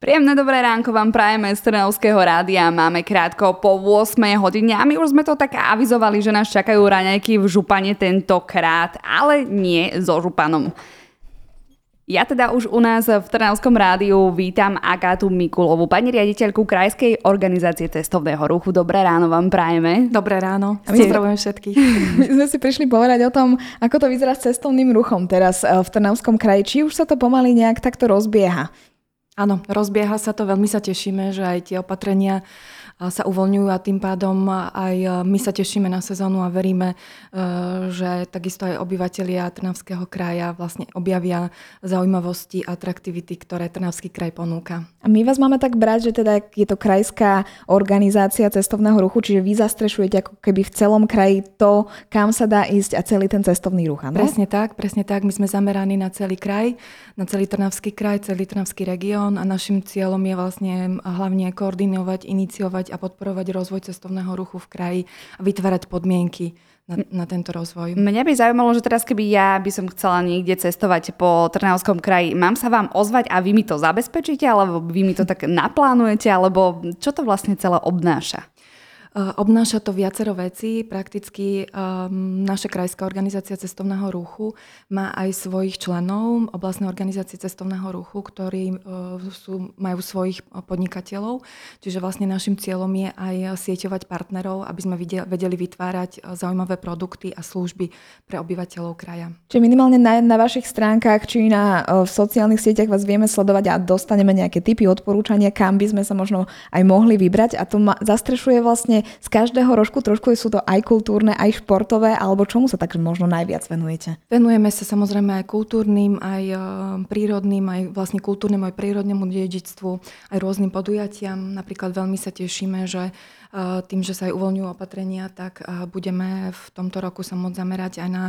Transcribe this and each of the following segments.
Príjemné dobré ránko vám prajeme z Trnavského rádia. Máme krátko po 8 hodine a my už sme to tak avizovali, že nás čakajú raňajky v župane tentokrát, ale nie so županom. Ja teda už u nás v Trnavskom rádiu vítam Agátu Mikulovú, pani riaditeľku Krajskej organizácie cestovného ruchu. Dobré ráno vám prajeme. Dobré ráno. A my pozdravujem všetkých. My sme si prišli povedať o tom, ako to vyzerá s cestovným ruchom teraz v Trnavskom kraji. Či už sa to pomaly nejak takto rozbieha? Áno, rozbieha sa to, veľmi sa tešíme, že aj tie opatrenia sa uvoľňujú a tým pádom aj my sa tešíme na sezónu a veríme, že takisto aj obyvatelia Trnavského kraja vlastne objavia zaujímavosti a atraktivity, ktoré Trnavský kraj ponúka. A my vás máme tak brať, že teda je to krajská organizácia cestovného ruchu, čiže vy zastrešujete ako keby v celom kraji to, kam sa dá ísť a celý ten cestovný ruch, áno? Presne tak. My sme zameraní na celý kraj, na celý Trnavský kraj, celý Trnavský región. A našim cieľom je vlastne hlavne koordinovať, iniciovať a podporovať rozvoj cestovného ruchu v kraji a vytvárať podmienky na tento rozvoj. Mňa by zaujímalo, že teraz keby ja by som chcela niekde cestovať po Trnavskom kraji, mám sa vám ozvať a vy mi to zabezpečíte, alebo vy mi to tak naplánujete, alebo čo to vlastne celé obnáša? Obnáša to viacero vecí. Prakticky naša krajská organizácia cestovného ruchu má aj svojich členov oblastnej organizácie cestovného ruchu, ktorí majú svojich podnikateľov. Čiže vlastne našim cieľom je aj sieťovať partnerov, aby sme vedeli vytvárať zaujímavé produkty a služby pre obyvateľov kraja. Čiže minimálne na vašich stránkach či na v sociálnych sieťach vás vieme sledovať a dostaneme nejaké tipy, odporúčania, kam by sme sa možno aj mohli vybrať. A to zastrešuje vlastne z každého rožku trošku, sú to aj kultúrne, aj športové, alebo čomu sa tak možno najviac venujete? Venujeme sa samozrejme aj kultúrnym, aj prírodným, aj vlastne kultúrnemu, aj prírodnému dedičstvu, aj rôznym podujatiam. Napríklad veľmi sa tešíme, že tým, že sa aj uvoľňujú opatrenia, tak budeme v tomto roku sa môcť zamerať aj na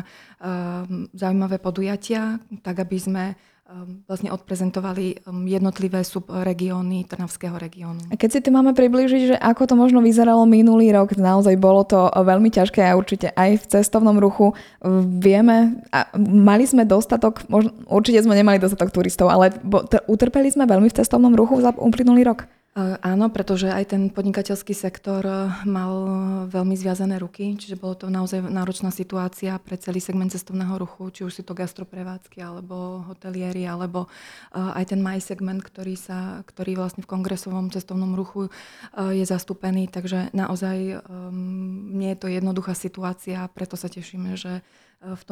zaujímavé podujatia, tak aby sme vlastne odprezentovali jednotlivé subregióny Trnavského regiónu. A keď si to máme priblížiť, že ako to možno vyzeralo minulý rok, naozaj bolo to veľmi ťažké a určite aj v cestovnom ruchu vieme, a mali sme dostatok, určite sme nemali dostatok turistov, ale utrpeli sme veľmi v cestovnom ruchu za uplynulý rok. Áno, pretože aj ten podnikateľský sektor mal veľmi zviazané ruky, čiže bolo to naozaj náročná situácia pre celý segment cestovného ruchu, či už sú to gastroprevádzky, alebo hotelieri, alebo aj ten segment, ktorý vlastne v kongresovom cestovnom ruchu je zastúpený, takže naozaj nie je to jednoduchá situácia, preto sa tešíme, že v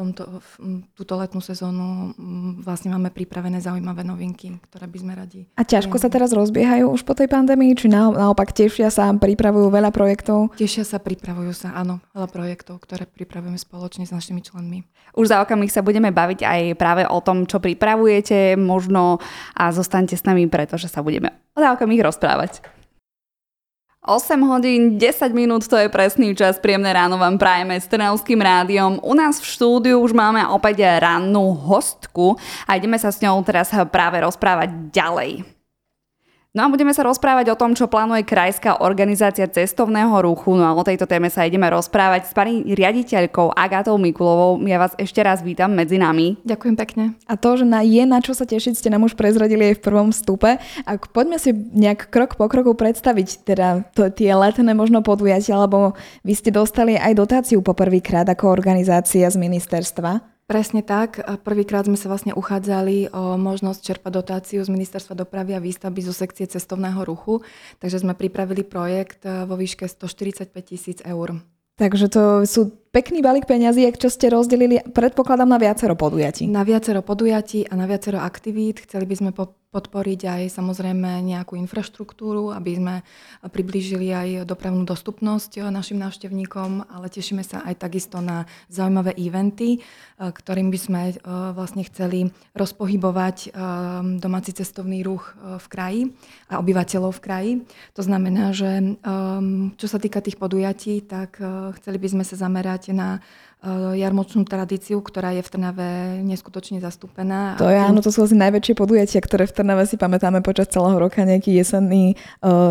túto letnú sezónu vlastne máme pripravené zaujímavé novinky, ktoré by sme radi. A ťažko sa teraz rozbiehajú už po tej pandémii? Či naopak tešia sa, pripravujú veľa projektov? Tešia sa, pripravujú sa, áno, veľa projektov, ktoré pripravujeme spoločne s našimi členmi. Už za okamih sa budeme baviť aj práve o tom, čo pripravujete možno, a zostaňte s nami, pretože sa budeme za okamih rozprávať. 8 hodín, 10 minút, to je presný čas. Príjemné ráno vám prajeme s Trnavským rádiom. U nás v štúdiu už máme opäť rannú hostku a ideme sa s ňou teraz práve rozprávať ďalej. No a budeme sa rozprávať o tom, čo plánuje Krajská organizácia cestovného ruchu. No a o tejto téme sa ideme rozprávať s pani riaditeľkou Agátou Mikulovou. Ja vás ešte raz vítam medzi nami. Ďakujem pekne. A to, že je na čo sa tešiť, ste nám už prezradili aj v prvom vstupe. A poďme si nejak krok po kroku predstaviť teda tie letné možno podujatia, lebo vy ste dostali aj dotáciu poprvýkrát ako organizácia z ministerstva. Presne tak. Prvýkrát sme sa vlastne uchádzali o možnosť čerpať dotáciu z Ministerstva dopravy a výstavby zo sekcie cestovného ruchu, takže sme pripravili projekt vo výške 145 000 eur. Takže to sú pekný balík peňazí, čo ste rozdelili, predpokladám, na viacero podujatí. Na viacero podujatí a na viacero aktivít. Chceli by sme podporiť aj samozrejme nejakú infraštruktúru, aby sme priblížili aj dopravnú dostupnosť našim návštevníkom, ale tešíme sa aj takisto na zaujímavé eventy, ktorým by sme vlastne chceli rozpohybovať domáci cestovný ruch v kraji a obyvateľov v kraji. To znamená, že čo sa týka tých podujatí, tak chceli by sme sa zamerať na jarmočnú tradíciu, ktorá je v Trnave neskutočne zastúpená. To sú asi najväčšie podujatia, ktoré v Trnave si pamätáme počas celého roka, nejaký jesenný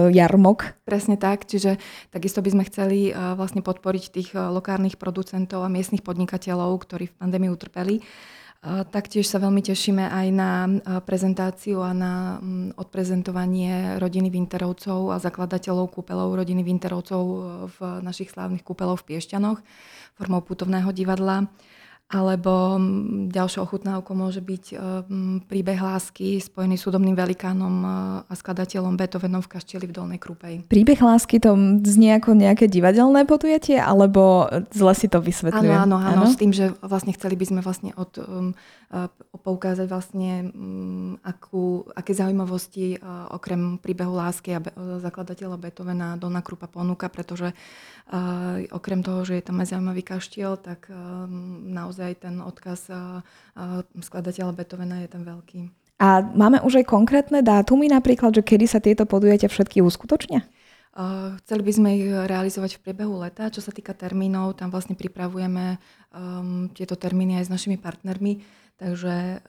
jarmok. Presne tak, čiže takisto by sme chceli vlastne podporiť tých lokálnych producentov a miestnych podnikateľov, ktorí v pandémii utrpeli. Taktiež sa veľmi tešíme aj na prezentáciu a na odprezentovanie rodiny Winterovcov a zakladateľov kúpeľov rodiny Winterovcov v našich slávnych kúpeľov v Piešťanoch formou putovného divadla. Alebo ďalšou ochutnávkou môže byť príbeh lásky spojený s hudobným velikánom a skladateľom Beethovenom v kaštieli v Dolnej Krupej. Príbeh lásky to znie ako nejaké divadelné podujatie, alebo zle si to vysvetľuje? Áno, s tým, že vlastne chceli by sme vlastne poukázať vlastne aké zaujímavosti okrem príbehu lásky a zakladateľa Beethovena Dolná Krupa ponúka, pretože okrem toho, že je tam aj zaujímavý kaštiel, tak naozaj aj ten odkaz skladateľa Beethovena je tam veľký. A máme už aj konkrétne dátumy napríklad, že kedy sa tieto podujatia všetky uskutočnia? Chceli by sme ich realizovať v priebehu leta. Čo sa týka termínov, tam vlastne pripravujeme tieto termíny aj s našimi partnermi. Takže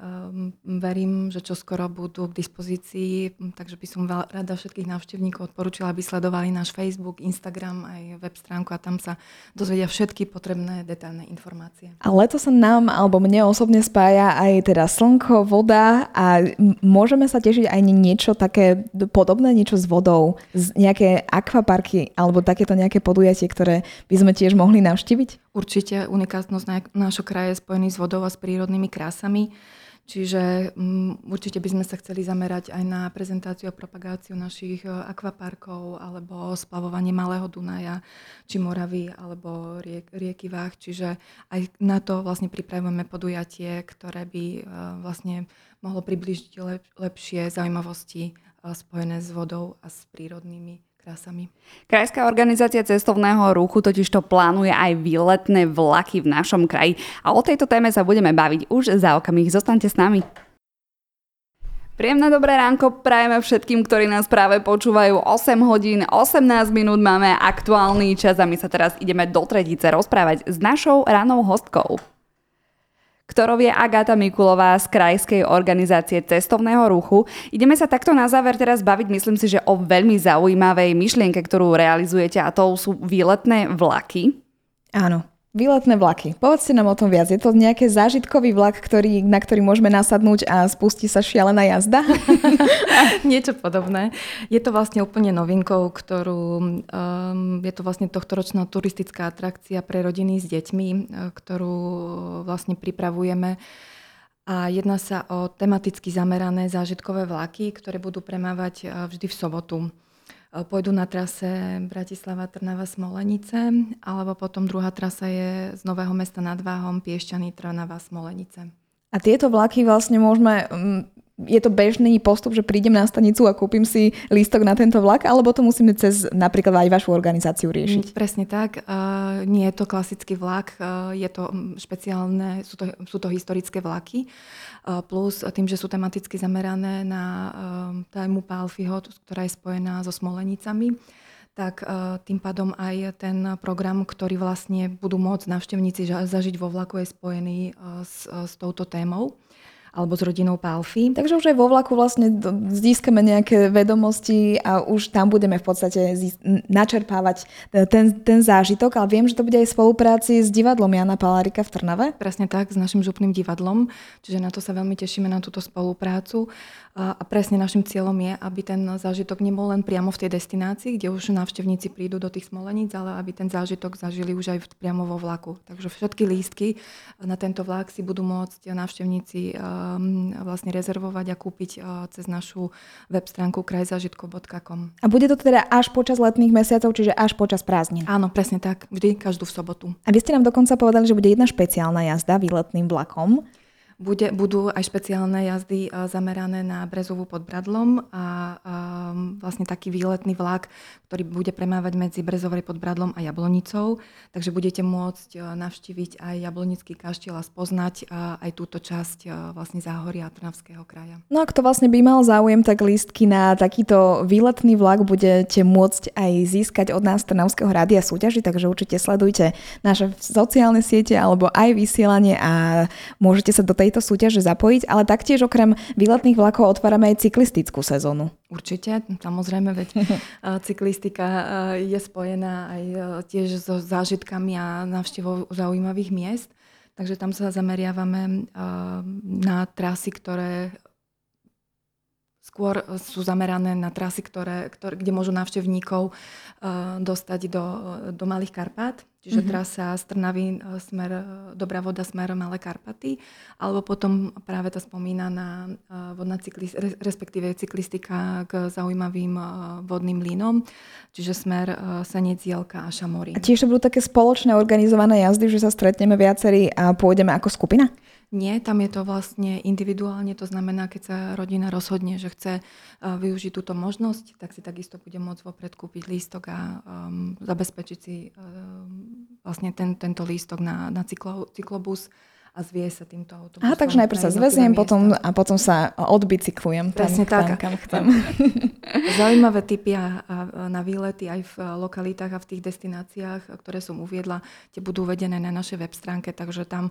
verím, že čoskoro budú k dispozícii, takže by som rada všetkých návštevníkov odporúčila, aby sledovali náš Facebook, Instagram, aj web stránku a tam sa dozvedia všetky potrebné detailné informácie. A leto sa nám, alebo mne osobne spája aj teda slnko, voda a môžeme sa tešiť aj niečo také podobné, niečo s vodou, nejaké akvaparky alebo takéto nejaké podujatie, ktoré by sme tiež mohli navštíviť? Určite unikátnosť nášho kraja je spojený s vodou a s prírodnými krásami, čiže určite by sme sa chceli zamerať aj na prezentáciu a propagáciu našich akvaparkov alebo splavovanie Malého Dunaja, či Moravy, alebo rieky Váh. Čiže aj na to vlastne pripravujeme podujatie, ktoré by vlastne mohlo priblížiť lepšie zaujímavosti spojené s vodou a s prírodnými krásami. Krajská organizácia cestovného ruchu totižto plánuje aj výletné vlaky v našom kraji. A o tejto téme sa budeme baviť už za okamih. Zostaňte s nami. Príjemné dobré ránko prajeme všetkým, ktorí nás práve počúvajú. 8 hodín, 18 minút máme aktuálny čas a my sa teraz ideme do Tretice rozprávať s našou ranou hostkou, ktorou je Agáta Mikulová z Krajskej organizácie cestovného ruchu. Ideme sa takto na záver teraz baviť, myslím si, že o veľmi zaujímavej myšlienke, ktorú realizujete, a to sú výletné vlaky. Áno, výletné vlaky. Povedzte nám o tom viac. Je to nejaký zážitkový vlak, na ktorý môžeme nasadnúť a spustí sa šialená jazda? Niečo podobné. Je to vlastne úplne novinkou, je to vlastne tohtoročná turistická atrakcia pre rodiny s deťmi, ktorú vlastne pripravujeme. A jedná sa o tematicky zamerané zážitkové vlaky, ktoré budú premávať vždy v sobotu. Pôjdu na trase Bratislava, Trnava, Smolenice, alebo potom druhá trasa je z Nového Mesta nad Váhom, Piešťany, Trnava, Smolenice. A tieto vlaky vlastne môžeme... Je to bežný postup, že prídem na stanicu a kúpim si lístok na tento vlak, alebo to musíme cez napríklad aj vašu organizáciu riešiť? Presne tak. Nie je to klasický vlak, je to špeciálne, sú to historické vlaky. Plus tým, že sú tematicky zamerané na tému Pálffiho, ktorá je spojená so Smolenicami, tak tým pádom aj ten program, ktorý vlastne budú môcť návštevníci zažiť vo vlaku, je spojený s touto témou alebo s rodinou Pálffi. Takže už aj vo vlaku vlastne získame nejaké vedomosti a už tam budeme v podstate načerpávať ten zážitok. Ale viem, že to bude aj v spolupráci s divadlom Jána Palárika v Trnave. Presne tak, s našim župným divadlom. Čiže na to sa veľmi tešíme, na túto spoluprácu. A presne našim cieľom je, aby ten zážitok nebol len priamo v tej destinácii, kde už návštevníci prídu do tých Smoleníc, ale aby ten zážitok zažili už aj priamo vo vlaku. Takže všetky lístky na tento vlak si budú môcť návštevníci vlastne rezervovať a kúpiť cez našu web stránku krajzažitko.com. A bude to teda až počas letných mesiacov, čiže až počas prázdnin? Áno, presne tak. Vždy, každú v sobotu. A vy ste nám dokonca povedali, že bude jedna špeciálna jazda výletným vlakom. Budú aj špeciálne jazdy zamerané na Brezovú pod Bradlom a vlastne taký výletný vlak, ktorý bude premávať medzi Brezovej pod Bradlom a Jablonicou. Takže budete môcť navštíviť aj Jablnický kaštieľ a spoznať aj túto časť vlastne Záhoria a Trnavského kraja. No a kto vlastne by mal záujem, tak lístky na takýto výletný vlak budete môcť aj získať od nás Trnavského rádia súťaži, takže určite sledujte naše sociálne siete alebo aj vysielanie a môžete sa do tej to súťaže zapojiť, ale taktiež okrem výletných vlakov otvárame aj cyklistickú sezónu. Určite, samozrejme, veď cyklistika je spojená aj tiež so zážitkami a návštevou zaujímavých miest. Takže tam sa zameriavame na trasy, ktoré skôr sú zamerané na trasy, kde môžu návštevníkov dostať do Malých Karpát. Čiže trasa Strnavín, smer Dobrá voda, smer Malé Karpaty. Alebo potom práve tá spomínaná vodná cyklistika, respektíve cyklistika k zaujímavým vodným mlynom. Čiže smer Senec, Jelka a Šamorín. A tiež to budú také spoločné organizované jazdy, že sa stretneme viacerí a pôjdeme ako skupina? Nie, tam je to vlastne individuálne, to znamená, keď sa rodina rozhodne, že chce využiť túto možnosť, tak si takisto bude môcť vopred kúpiť lístok a zabezpečiť si vlastne tento lístok na cyklobus a zvie sa týmto autobusom. Aha, takže najprv sa zväziem potom sa odbicyklujem tam, kam chcem. Zaujímavé tipy na výlety aj v lokalitách a v tých destináciách, ktoré som uviedla, tie budú uvedené na našej web stránke, takže tam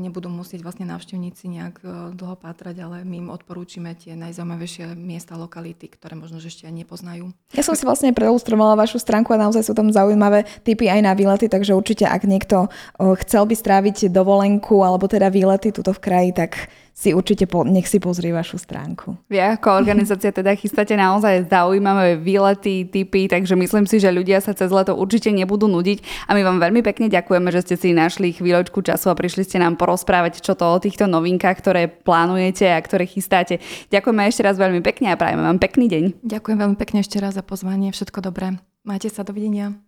nebudú musieť vlastne návštevníci nejak dlho pátrať, ale my im odporúčime tie najzaujímavejšie miesta, lokality, ktoré možno že ešte aj nepoznajú. Ja som si vlastne prelustrovala vašu stránku a naozaj sú tam zaujímavé tipy aj na výlety, takže určite ak niekto chcel by stráviť dovolenku alebo teda výlety tuto v kraji, tak si určite nech si pozrie vašu stránku. Vy ako organizácia teda chystáte naozaj zaujímavé výlety, tipy, takže myslím si, že ľudia sa cez leto určite nebudú nudiť a my vám veľmi pekne ďakujeme, že ste si našli chvíľočku času a prišli ste nám porozprávať čo to o týchto novinkách, ktoré plánujete a ktoré chystáte. Ďakujeme ešte raz veľmi pekne a prajeme vám pekný deň. Ďakujem veľmi pekne ešte raz za pozvanie. Všetko dobré. Majte sa, dovidenia.